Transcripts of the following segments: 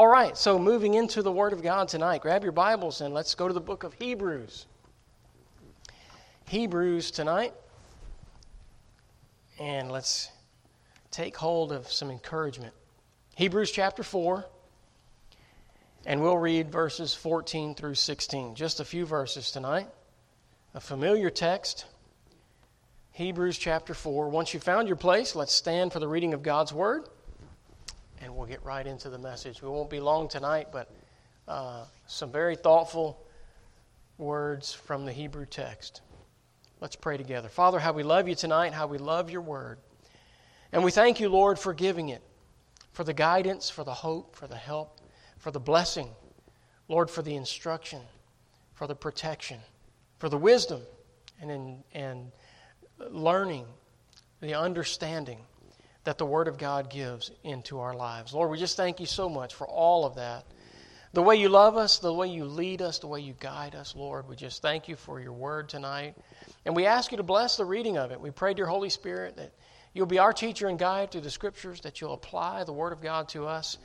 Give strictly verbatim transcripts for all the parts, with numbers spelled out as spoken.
All right, so moving into the Word of God tonight, grab your Bibles and let's go to the book of Hebrews. Hebrews tonight, and let's take hold of some encouragement. Hebrews chapter four, and we'll read verses fourteen through sixteen. Just a few verses tonight. A familiar text, Hebrews chapter four. Once you found your place, let's stand for the reading of God's Word, and we'll get right into the message. We won't be long tonight, but uh, some very thoughtful words from the Hebrew text. Let's pray together. Father, how we love you tonight, how we love your word. And we thank you, Lord, for giving it, for the guidance, for the hope, for the help, for the blessing. Lord, for the instruction, for the protection, for the wisdom and in, and learning, the understanding that the Word of God gives into our lives. Lord, we just thank you so much for all of that. The way you love us, the way you lead us, the way you guide us, Lord, we just thank you for your Word tonight. And we ask you to bless the reading of it. We pray, dear Holy Spirit, that you'll be our teacher and guide through the Scriptures, that you'll apply the Word of God to us.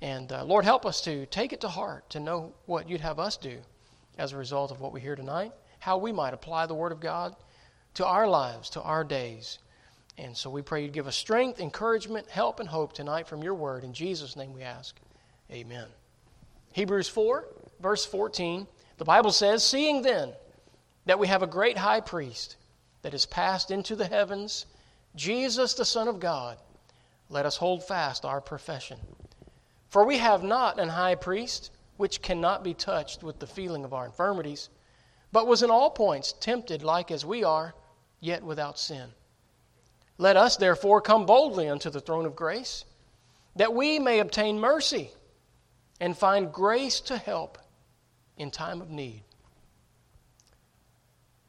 And uh, Lord, help us to take it to heart, to know what you'd have us do as a result of what we hear tonight, how we might apply the Word of God to our lives, to our days. And so we pray you'd give us strength, encouragement, help, and hope tonight from your word. In Jesus' name we ask, amen. Hebrews four, verse fourteen, the Bible says, "Seeing then that we have a great high priest that is passed into the heavens, Jesus the Son of God, let us hold fast our profession. For we have not an high priest which cannot be touched with the feeling of our infirmities, but was in all points tempted like as we are, yet without sin. Let us therefore come boldly unto the throne of grace, that we may obtain mercy and find grace to help in time of need."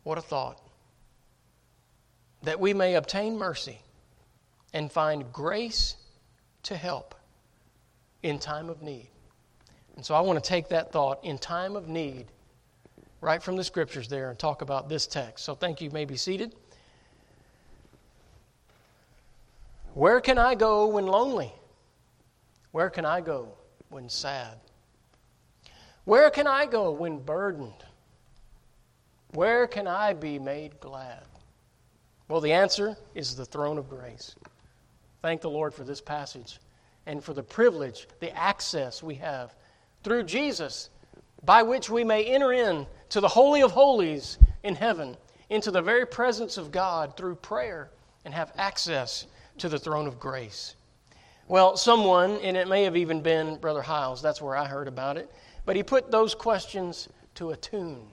What a thought. That we may obtain mercy and find grace to help in time of need. And so I want to take that thought, in time of need, right from the Scriptures there and talk about this text. So thank you. You may be seated. Where can I go when lonely? Where can I go when sad? Where can I go when burdened? Where can I be made glad? Well, the answer is the throne of grace. Thank the Lord for this passage and for the privilege, the access we have through Jesus, by which we may enter in to the Holy of Holies in heaven, into the very presence of God through prayer, and have access to the throne of grace. Well, someone, and it may have even been Brother Hiles, that's where I heard about it, but he put those questions to a tune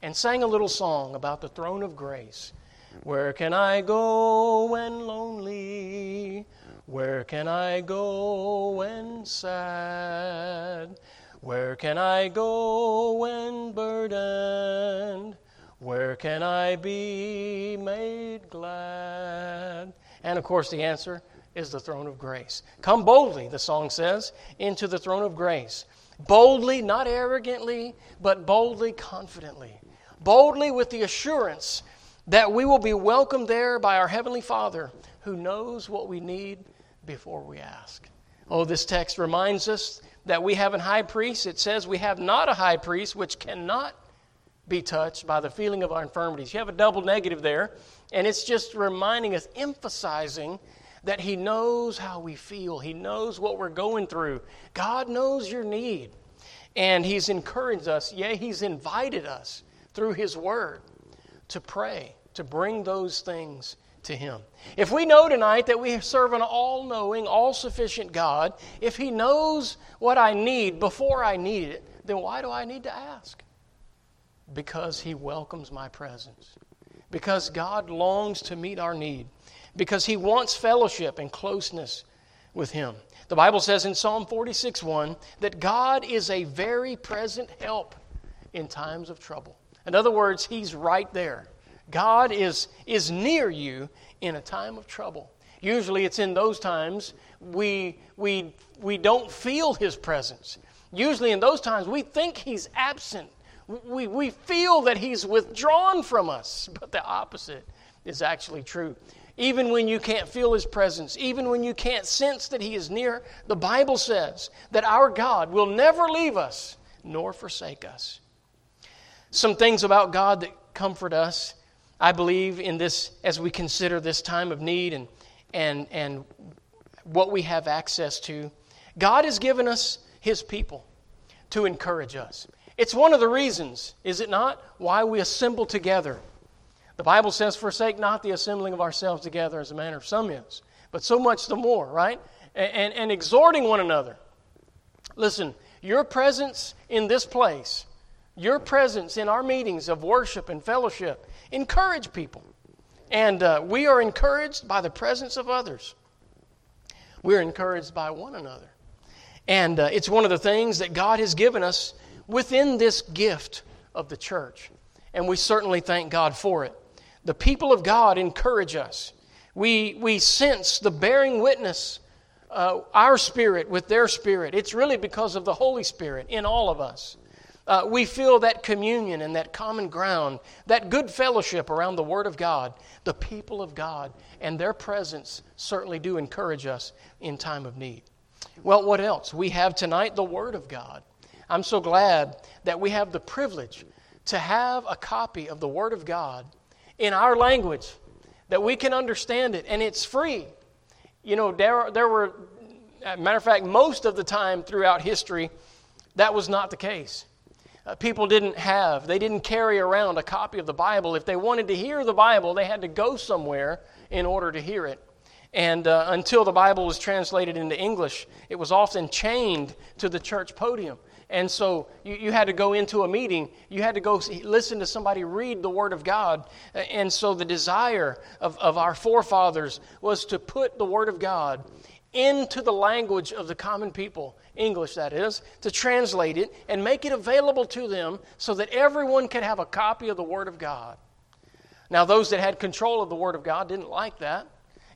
and sang a little song about the throne of grace. Where can I go when lonely? Where can I go when sad? Where can I go when burdened? Where can I be made glad? And, of course, the answer is the throne of grace. Come boldly, the song says, into the throne of grace. Boldly, not arrogantly, but boldly, confidently. Boldly with the assurance that we will be welcomed there by our Heavenly Father, who knows what we need before we ask. Oh, this text reminds us that we have a high priest. It says we have not a high priest which cannot be touched by the feeling of our infirmities. You have a double negative there. And it's just reminding us, emphasizing that He knows how we feel. He knows what we're going through. God knows your need. And He's encouraged us, yea, He's invited us through His Word to pray, to bring those things to Him. If we know tonight that we serve an all-knowing, all-sufficient God, if He knows what I need before I need it, then why do I need to ask? Because He welcomes my presence. Because God longs to meet our need. Because He wants fellowship and closeness with Him. The Bible says in Psalm forty-six one that God is a very present help in times of trouble. In other words, He's right there. God is, is near you in a time of trouble. Usually it's in those times we, we, we don't feel His presence. Usually in those times we think He's absent. We, we feel that He's withdrawn from us, but the opposite is actually true. Even when you can't feel His presence, even when you can't sense that He is near, the Bible says that our God will never leave us nor forsake us. Some things about God that comfort us, I believe, in this, as we consider this time of need and and and what we have access to. God has given us His people to encourage us. It's one of the reasons, is it not, why we assemble together. The Bible says, forsake not the assembling of ourselves together as a manner of some is, but so much the more, right? And, and, and exhorting one another. Listen, your presence in this place, your presence in our meetings of worship and fellowship, encourage people. And uh, we are encouraged by the presence of others. We're encouraged by one another. And uh, it's one of the things that God has given us within this gift of the church. And we certainly thank God for it. The people of God encourage us. We, we sense the bearing witness, uh, our spirit with their spirit. It's really because of the Holy Spirit in all of us. Uh, we feel that communion and that common ground, that good fellowship around the Word of God, the people of God, and their presence certainly do encourage us in time of need. Well, what else? We have tonight the Word of God. I'm so glad that we have the privilege to have a copy of the Word of God in our language, that we can understand it, and it's free. You know, there, there were, as a matter of fact, most of the time throughout history, that was not the case. Uh, people didn't have, they didn't carry around a copy of the Bible. If they wanted to hear the Bible, they had to go somewhere in order to hear it. And uh, until the Bible was translated into English, it was often chained to the church podium. And so you, you had to go into a meeting. You had to go see, listen to somebody read the Word of God. And so the desire of, of our forefathers was to put the Word of God into the language of the common people, English that is, to translate it and make it available to them so that everyone could have a copy of the Word of God. Now, those that had control of the Word of God didn't like that.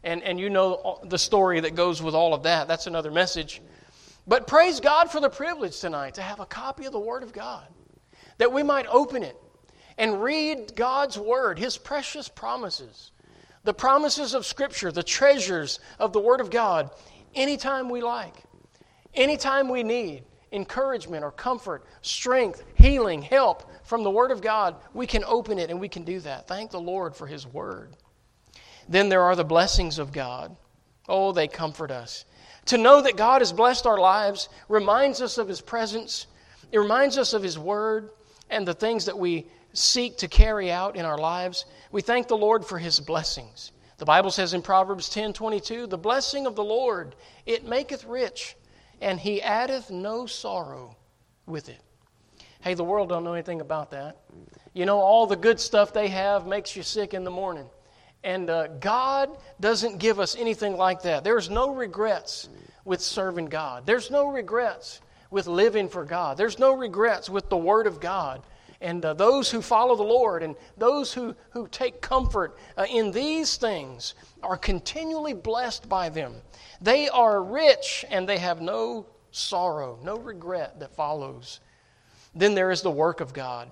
And, and you know the story that goes with all of that. That's another message. But praise God for the privilege tonight to have a copy of the Word of God, that we might open it and read God's Word, His precious promises, the promises of Scripture, the treasures of the Word of God, anytime we like, anytime we need encouragement or comfort, strength, healing, help from the Word of God, we can open it and we can do that. Thank the Lord for His Word. Then there are the blessings of God. Oh, they comfort us. To know that God has blessed our lives reminds us of His presence. It reminds us of His Word and the things that we seek to carry out in our lives. We thank the Lord for His blessings. The Bible says in Proverbs ten twenty-two, the blessing of the Lord, it maketh rich, and He addeth no sorrow with it. Hey, the world don't know anything about that. You know, all the good stuff they have makes you sick in the morning. And uh, God doesn't give us anything like that. There's no regrets with serving God. There's no regrets with living for God. There's no regrets with the Word of God. And uh, those who follow the Lord and those who, who take comfort uh, in these things are continually blessed by them. They are rich and they have no sorrow, no regret that follows. Then there is the work of God.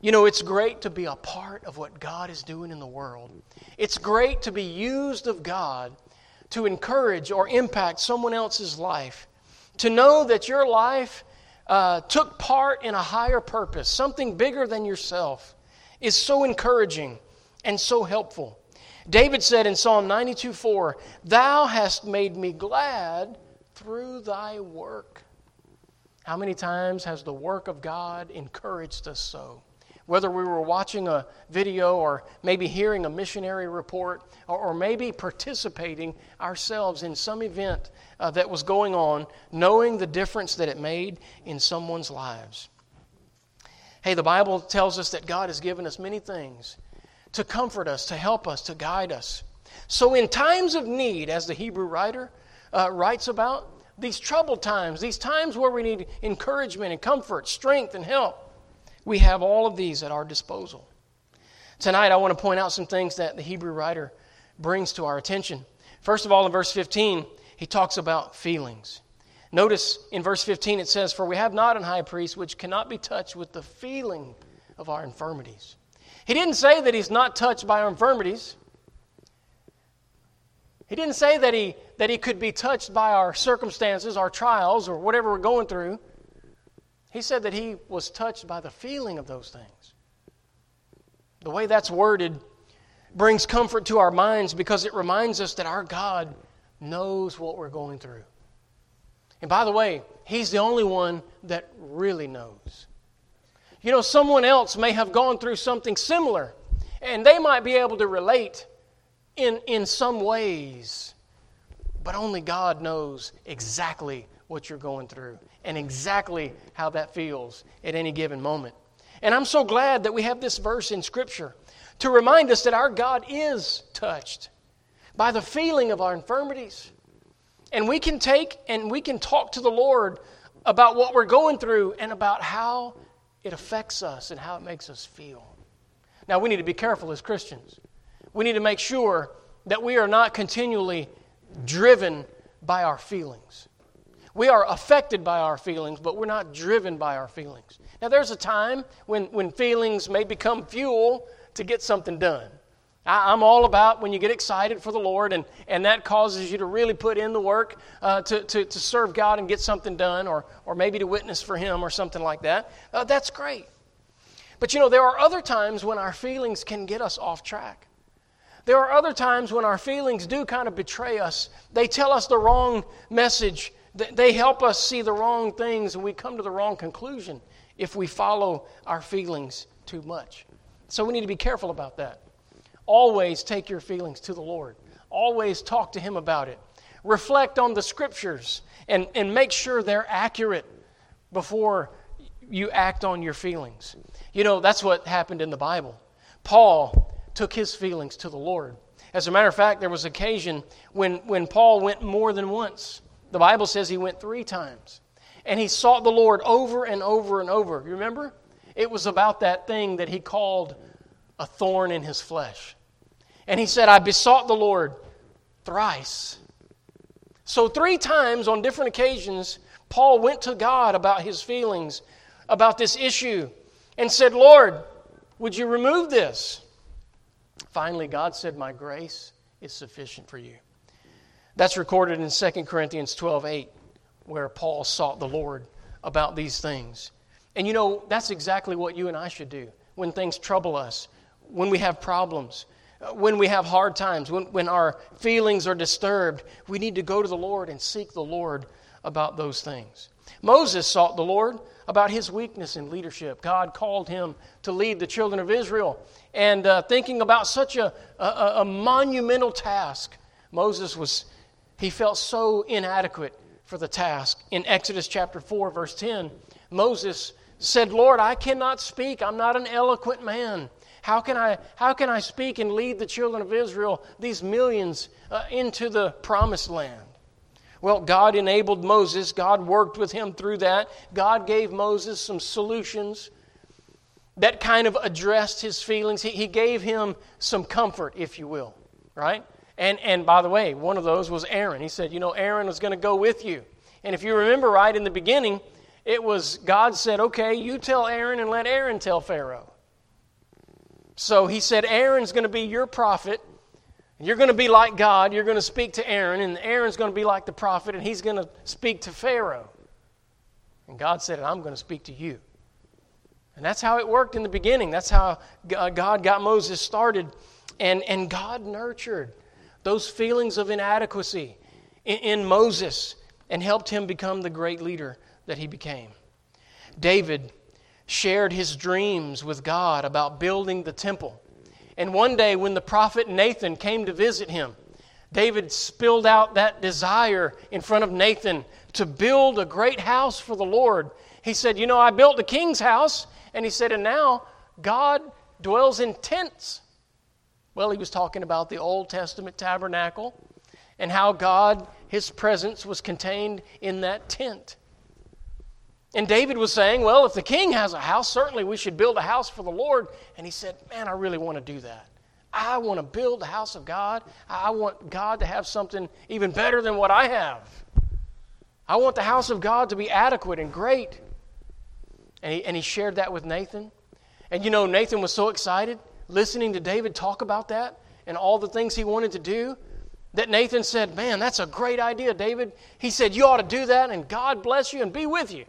You know, it's great to be a part of what God is doing in the world. It's great to be used of God to encourage or impact someone else's life. To know that your life uh, took part in a higher purpose, something bigger than yourself, is so encouraging and so helpful. David said in Psalm ninety-two four, Thou hast made me glad through thy work. How many times has the work of God encouraged us so? Whether we were watching a video or maybe hearing a missionary report or, or maybe participating ourselves in some event uh, that was going on, knowing the difference that it made in someone's lives. Hey, the Bible tells us that God has given us many things to comfort us, to help us, to guide us. So in times of need, as the Hebrew writer uh, writes about, these troubled times, these times where we need encouragement and comfort, strength and help, we have all of these at our disposal. Tonight, I want to point out some things that the Hebrew writer brings to our attention. First of all, in verse fifteen, he talks about feelings. Notice in verse fifteen it says, For we have not an high priest which cannot be touched with the feeling of our infirmities. He didn't say that He's not touched by our infirmities. He didn't say that he, that he could be touched by our circumstances, our trials, or whatever we're going through. He said that he was touched by the feeling of those things. The way that's worded brings comfort to our minds because it reminds us that our God knows what we're going through. And by the way, He's the only one that really knows. You know, someone else may have gone through something similar, and they might be able to relate in, in some ways, but only God knows exactly what you're going through and exactly how that feels at any given moment. And I'm so glad that we have this verse in Scripture to remind us that our God is touched by the feeling of our infirmities. And we can take and we can talk to the Lord about what we're going through and about how it affects us and how it makes us feel. Now, we need to be careful as Christians. We need to make sure that we are not continually driven by our feelings. We are affected by our feelings, but we're not driven by our feelings. Now, there's a time when, when feelings may become fuel to get something done. I, I'm all about when you get excited for the Lord, and, and that causes you to really put in the work uh, to, to, to serve God and get something done, or, or maybe to witness for Him or something like that. Uh, that's great. But, you know, there are other times when our feelings can get us off track. There are other times when our feelings do kind of betray us. They tell us the wrong message. They help us see the wrong things, and we come to the wrong conclusion if we follow our feelings too much. So we need to be careful about that. Always take your feelings to the Lord. Always talk to Him about it. Reflect on the Scriptures and, and make sure they're accurate before you act on your feelings. You know, that's what happened in the Bible. Paul took his feelings to the Lord. As a matter of fact, there was an occasion when, when Paul went more than once. The Bible says he went three times, and he sought the Lord over and over and over. You remember? It was about that thing that he called a thorn in his flesh. And he said, I besought the Lord thrice. So three times on different occasions, Paul went to God about his feelings, about this issue, and said, Lord, would you remove this? Finally, God said, my grace is sufficient for you. That's recorded in Second Corinthians twelve eight, where Paul sought the Lord about these things. And you know, that's exactly what you and I should do when things trouble us, when we have problems, when we have hard times, when, when our feelings are disturbed. We need to go to the Lord and seek the Lord about those things. Moses sought the Lord about his weakness in leadership. God called him to lead the children of Israel. And uh, thinking about such a, a, a monumental task, Moses was... He felt so inadequate for the task. In Exodus chapter four, verse ten, Moses said, Lord, I cannot speak. I'm not an eloquent man. How can I, how can I speak and lead the children of Israel, these millions, uh, into the promised land? Well, God enabled Moses. God worked with him through that. God gave Moses some solutions that kind of addressed his feelings. He, he gave him some comfort, if you will, right? And and by the way, one of those was Aaron. He said, you know, Aaron was going to go with you. And if you remember right, in the beginning, it was God said, okay, you tell Aaron and let Aaron tell Pharaoh. So he said, Aaron's going to be your prophet. You're going to be like God. You're going to speak to Aaron. And Aaron's going to be like the prophet. And he's going to speak to Pharaoh. And God said, I'm going to speak to you. And that's how it worked in the beginning. That's how God got Moses started. And, and God nurtured those feelings of inadequacy in Moses and helped him become the great leader that he became. David shared his dreams with God about building the temple. And one day when the prophet Nathan came to visit him, David spilled out that desire in front of Nathan to build a great house for the Lord. He said, you know, I built the king's house. And he said, and now God dwells in tents. Well, he was talking about the Old Testament tabernacle and how God, His presence was contained in that tent. And David was saying, well, if the king has a house, certainly we should build a house for the Lord. And he said, man, I really want to do that. I want to build the house of God. I want God to have something even better than what I have. I want the house of God to be adequate and great. And he, and he shared that with Nathan. And you know, Nathan was so excited listening to David talk about that and all the things he wanted to do, that Nathan said, man, that's a great idea, David. He said, you ought to do that, and God bless you and be with you.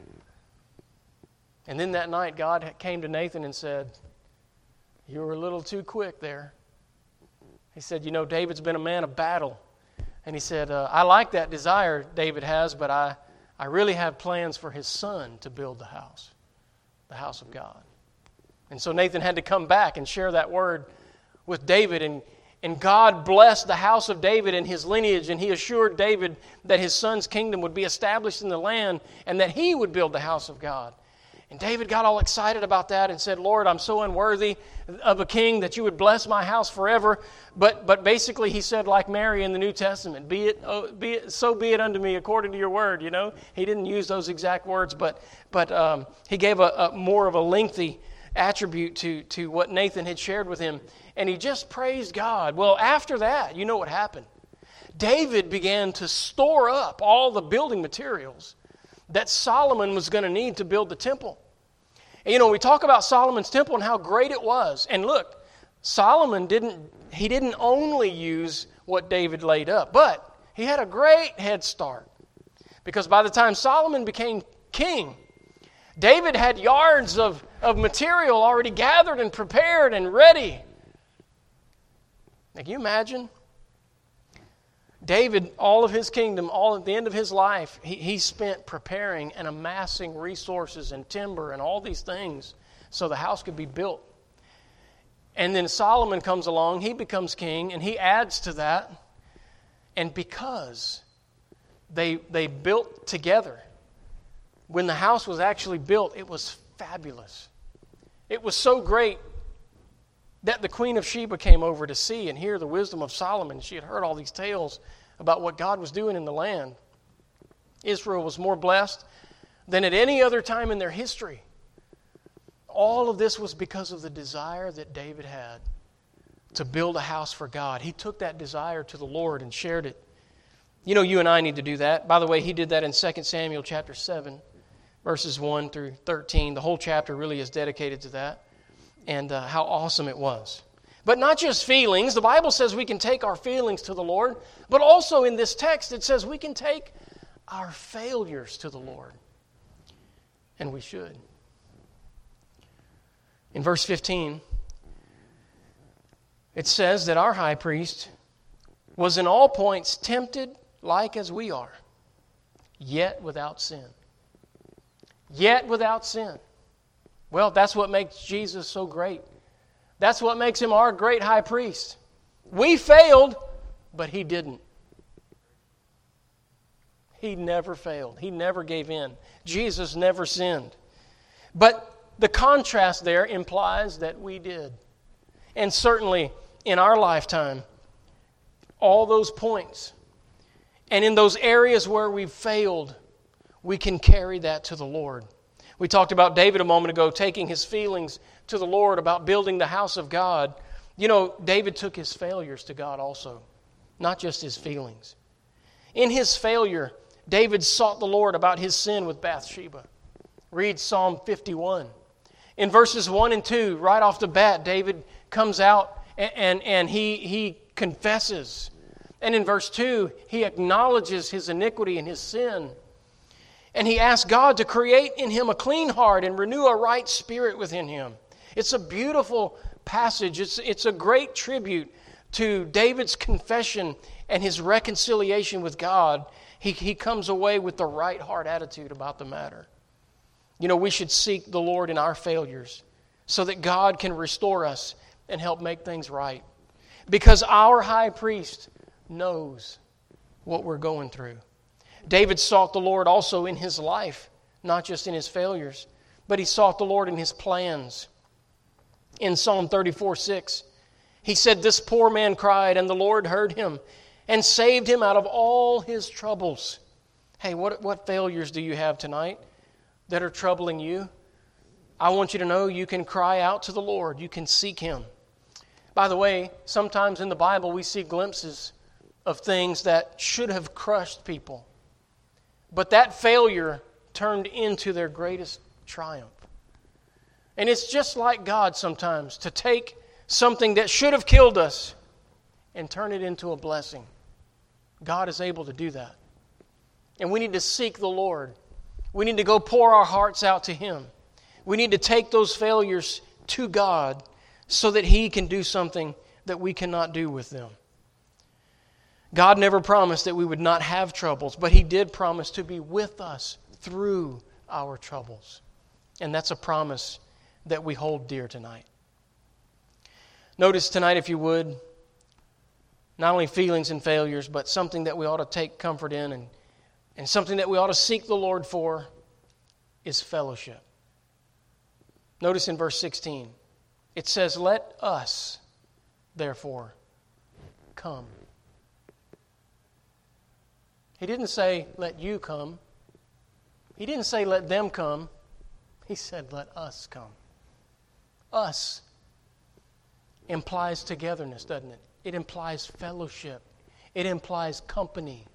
And then that night, God came to Nathan and said, you were a little too quick there. He said, you know, David's been a man of battle. And he said, uh, I like that desire David has, but I, I really have plans for his son to build the house, the house of God. And so Nathan had to come back and share that word with David, and, and God blessed the house of David and his lineage, and he assured David that his son's kingdom would be established in the land and that he would build the house of God. And David got all excited about that and said, Lord, I'm so unworthy of a king that you would bless my house forever. But but basically he said, like Mary in the New Testament, be it, oh, be it so be it unto me according to your word, you know. He didn't use those exact words, but but um, he gave a, a more of a lengthy attribute to, to what Nathan had shared with him. And he just praised God. Well, after that, you know what happened. David began to store up all the building materials that Solomon was going to need to build the temple. And, you know, we talk about Solomon's temple and how great it was. And look, Solomon didn't, he didn't only use what David laid up, but he had a great head start. Because by the time Solomon became king, David had yards of, of material already gathered and prepared and ready. Now, can you imagine? David, all of his kingdom, all at the end of his life, he, he spent preparing and amassing resources and timber and all these things so the house could be built. And then Solomon comes along, he becomes king, and he adds to that. And because they, they built together, when the house was actually built, it was fabulous. It was so great that the Queen of Sheba came over to see and hear the wisdom of Solomon. She had heard all these tales about what God was doing in the land. Israel was more blessed than at any other time in their history. All of this was because of the desire that David had to build a house for God. He took that desire to the Lord and shared it. You know, you and I need to do that. By the way, he did that in Second Samuel chapter seven, verses one through thirteen. The whole chapter really is dedicated to that. And uh, how awesome it was. But not just feelings. The Bible says we can take our feelings to the Lord. But also in this text it says we can take our failures to the Lord. And we should. In verse fifteen, it says that our high priest was in all points tempted like as we are, yet without sin. Yet without sin. Well, that's what makes Jesus so great. That's what makes him our great high priest. We failed, but he didn't. He never failed. He never gave in. Jesus never sinned. But the contrast there implies that we did. And certainly in our lifetime, all those points, and in those areas where we've failed, we can carry that to the Lord. We talked about David a moment ago, taking his feelings to the Lord about building the house of God. You know, David took his failures to God also, not just his feelings. In his failure, David sought the Lord about his sin with Bathsheba. Read Psalm fifty-one. In verses one and two, right off the bat, David comes out and, and, and he, he confesses. And in verse two, he acknowledges his iniquity and his sin. And he asked God to create in him a clean heart and renew a right spirit within him. It's a beautiful passage. It's, it's a great tribute to David's confession and his reconciliation with God. He, he comes away with the right heart attitude about the matter. You know, we should seek the Lord in our failures so that God can restore us and help make things right. Because our high priest knows what we're going through. David sought the Lord also in his life, not just in his failures, but he sought the Lord in his plans. In Psalm thirty-four six, he said, "This poor man cried, and the Lord heard him and saved him out of all his troubles." Hey, what, what failures do you have tonight that are troubling you? I want you to know you can cry out to the Lord. You can seek Him. By the way, sometimes in the Bible we see glimpses of things that should have crushed people. But that failure turned into their greatest triumph. And it's just like God sometimes to take something that should have killed us and turn it into a blessing. God is able to do that. And we need to seek the Lord. We need to go pour our hearts out to Him. We need to take those failures to God so that He can do something that we cannot do with them. God never promised that we would not have troubles, but He did promise to be with us through our troubles. And that's a promise that we hold dear tonight. Notice tonight, if you would, not only feelings and failures, but something that we ought to take comfort in, and, and something that we ought to seek the Lord for is fellowship. Notice in verse sixteen, it says, "Let us, therefore, come." He didn't say, "Let you come." He didn't say, "Let them come." He said, "Let us come." Us implies togetherness, doesn't it? It implies fellowship. It implies company.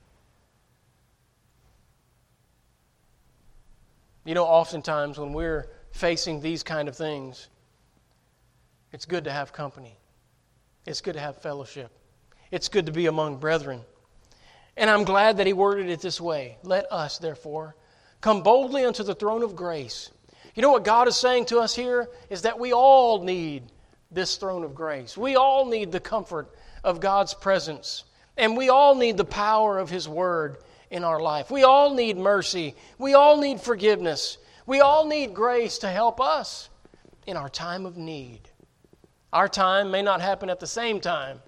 You know, oftentimes when we're facing these kind of things, it's good to have company. It's good to have fellowship. It's good to be among brethren. And I'm glad that he worded it this way. Let us, therefore, come boldly unto the throne of grace. You know what God is saying to us here is that we all need this throne of grace. We all need the comfort of God's presence. And we all need the power of His Word in our life. We all need mercy. We all need forgiveness. We all need grace to help us in our time of need. Our time may not happen at the same time,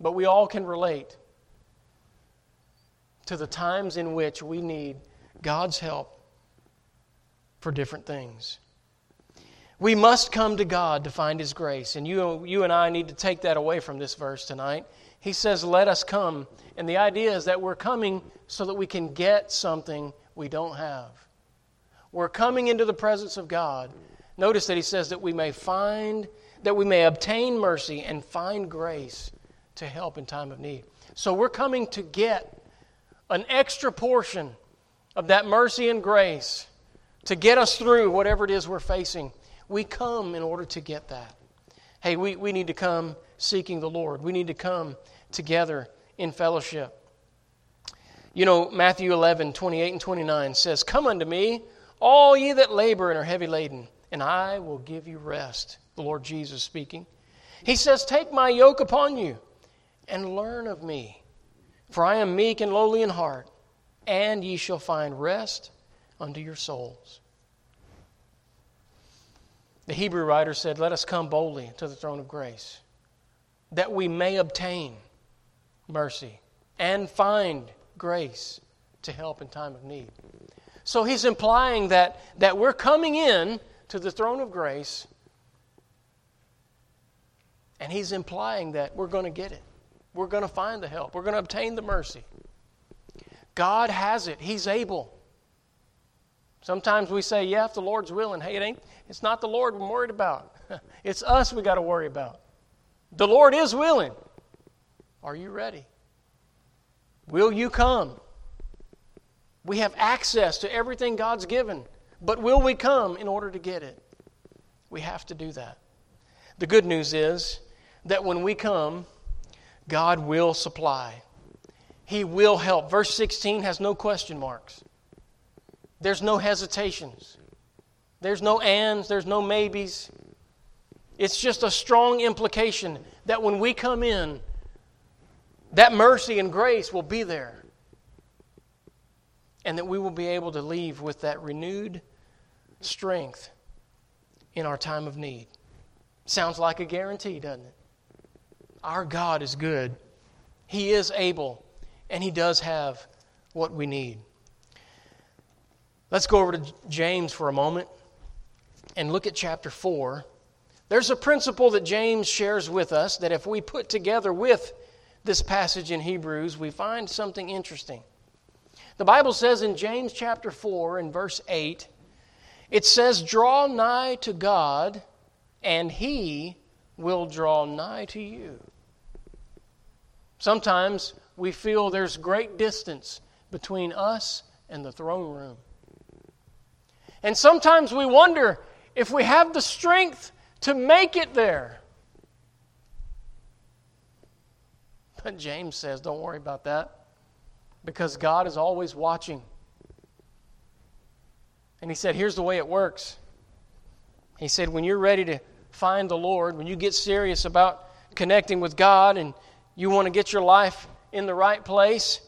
but we all can relate to the times in which we need God's help for different things. We must come to God to find His grace. And you, you and I need to take that away from this verse tonight. He says, let us come. And the idea is that we're coming so that we can get something we don't have. We're coming into the presence of God. Notice that he says that we may find, that we may obtain mercy and find grace to help in time of need. So we're coming to get an extra portion of that mercy and grace to get us through whatever it is we're facing. We come in order to get that. Hey, we, we need to come seeking the Lord. We need to come together in fellowship. You know, Matthew eleven, twenty-eight and twenty-nine says, "Come unto me, all ye that labor and are heavy laden, and I will give you rest." The Lord Jesus speaking. He says, "Take my yoke upon you and learn of me, for I am meek and lowly in heart, and ye shall find rest unto your souls." The Hebrew writer said, let us come boldly to the throne of grace, that we may obtain mercy and find grace to help in time of need. So he's implying that, that we're coming in to the throne of grace, and he's implying that we're going to get it. We're going to find the help. We're going to obtain the mercy. God has it. He's able. Sometimes we say, yeah, if the Lord's willing. Hey, it ain't, it's not the Lord we're worried about. It's us we got to worry about. The Lord is willing. Are you ready? Will you come? We have access to everything God's given, but will we come in order to get it? We have to do that. The good news is that when we come, God will supply. He will help. Verse sixteen has no question marks. There's no hesitations. There's no ands. There's no maybes. It's just a strong implication that when we come in, that mercy and grace will be there. And that we will be able to leave with that renewed strength in our time of need. Sounds like a guarantee, doesn't it? Our God is good. He is able. And He does have what we need. Let's go over to James for a moment and look at chapter four. There's a principle that James shares with us that if we put together with this passage in Hebrews, we find something interesting. The Bible says in James chapter four and verse eight, it says, "Draw nigh to God, and He will draw nigh to you." Sometimes we feel there's great distance between us and the throne room. And sometimes we wonder if we have the strength to make it there. But James says, don't worry about that, because God is always watching. And he said, here's the way it works. He said, when you're ready to find the Lord, when you get serious about connecting with God and you want to get your life in the right place,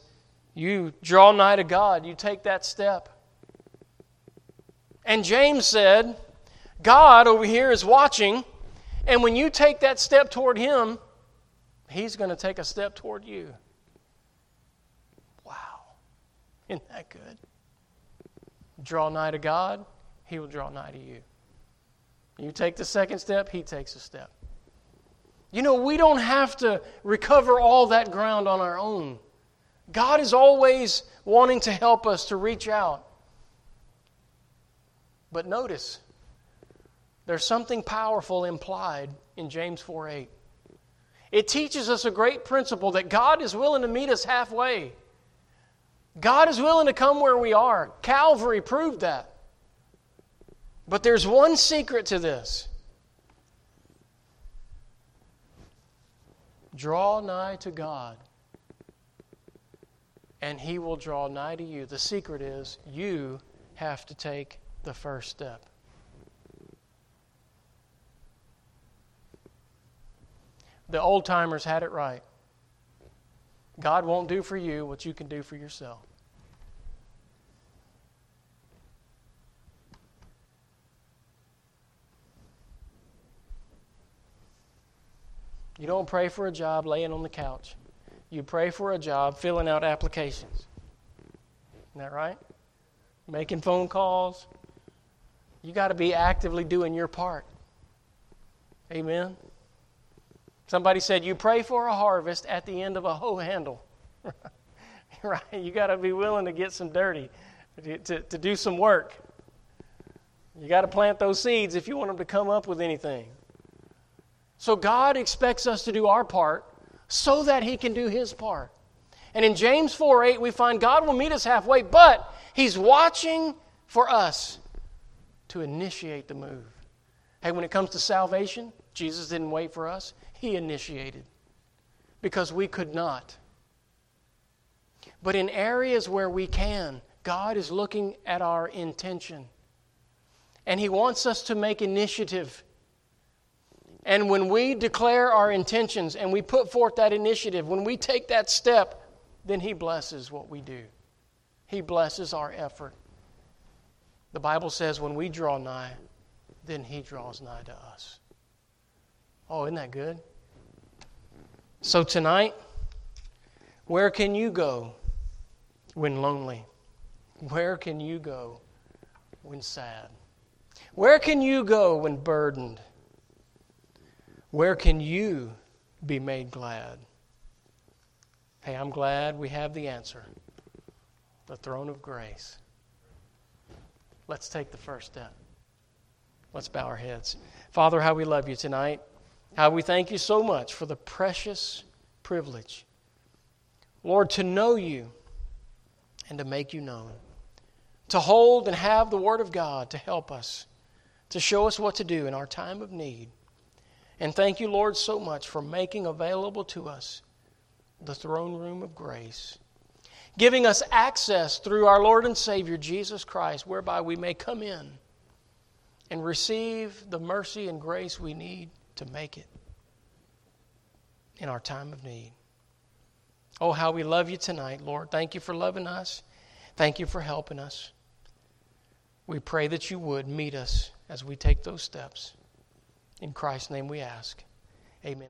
you draw nigh to God. You take that step. And James said, God over here is watching, and when you take that step toward Him, He's going to take a step toward you. Wow. Isn't that good? Draw nigh to God, He will draw nigh to you. You take the second step, He takes a step. You know, we don't have to recover all that ground on our own. God is always wanting to help us to reach out. But notice, there's something powerful implied in James four eight. It teaches us a great principle that God is willing to meet us halfway. God is willing to come where we are. Calvary proved that. But there's one secret to this. Draw nigh to God, and He will draw nigh to you. The secret is you have to take the first step. The old-timers had it right. God won't do for you what you can do for yourself. You don't pray for a job laying on the couch. You pray for a job filling out applications. Isn't that right? Making phone calls. You got to be actively doing your part. Amen? Somebody said, you pray for a harvest at the end of a hoe handle. Right? You got to be willing to get some dirty, to, to do some work. You got to plant those seeds if you want them to come up with anything. So God expects us to do our part so that He can do His part. And in James four eight, we find God will meet us halfway, but He's watching for us to initiate the move. Hey, when it comes to salvation, Jesus didn't wait for us. He initiated because we could not. But in areas where we can, God is looking at our intention. And He wants us to make initiative. And when we declare our intentions and we put forth that initiative, when we take that step, then He blesses what we do. He blesses our effort. The Bible says when we draw nigh, then He draws nigh to us. Oh, isn't that good? So tonight, where can you go when lonely? Where can you go when sad? Where can you go when burdened? Where can you be made glad? Hey, I'm glad we have the answer. The throne of grace. Let's take the first step. Let's bow our heads. Father, how we love You tonight. How we thank You so much for the precious privilege, Lord, to know You and to make You known, to hold and have the Word of God to help us, to show us what to do in our time of need. And thank You, Lord, so much for making available to us the throne room of grace, giving us access through our Lord and Savior, Jesus Christ, whereby we may come in and receive the mercy and grace we need to make it in our time of need. Oh, how we love You tonight, Lord. Thank You for loving us. Thank You for helping us. We pray that You would meet us as we take those steps. In Christ's name we ask. Amen.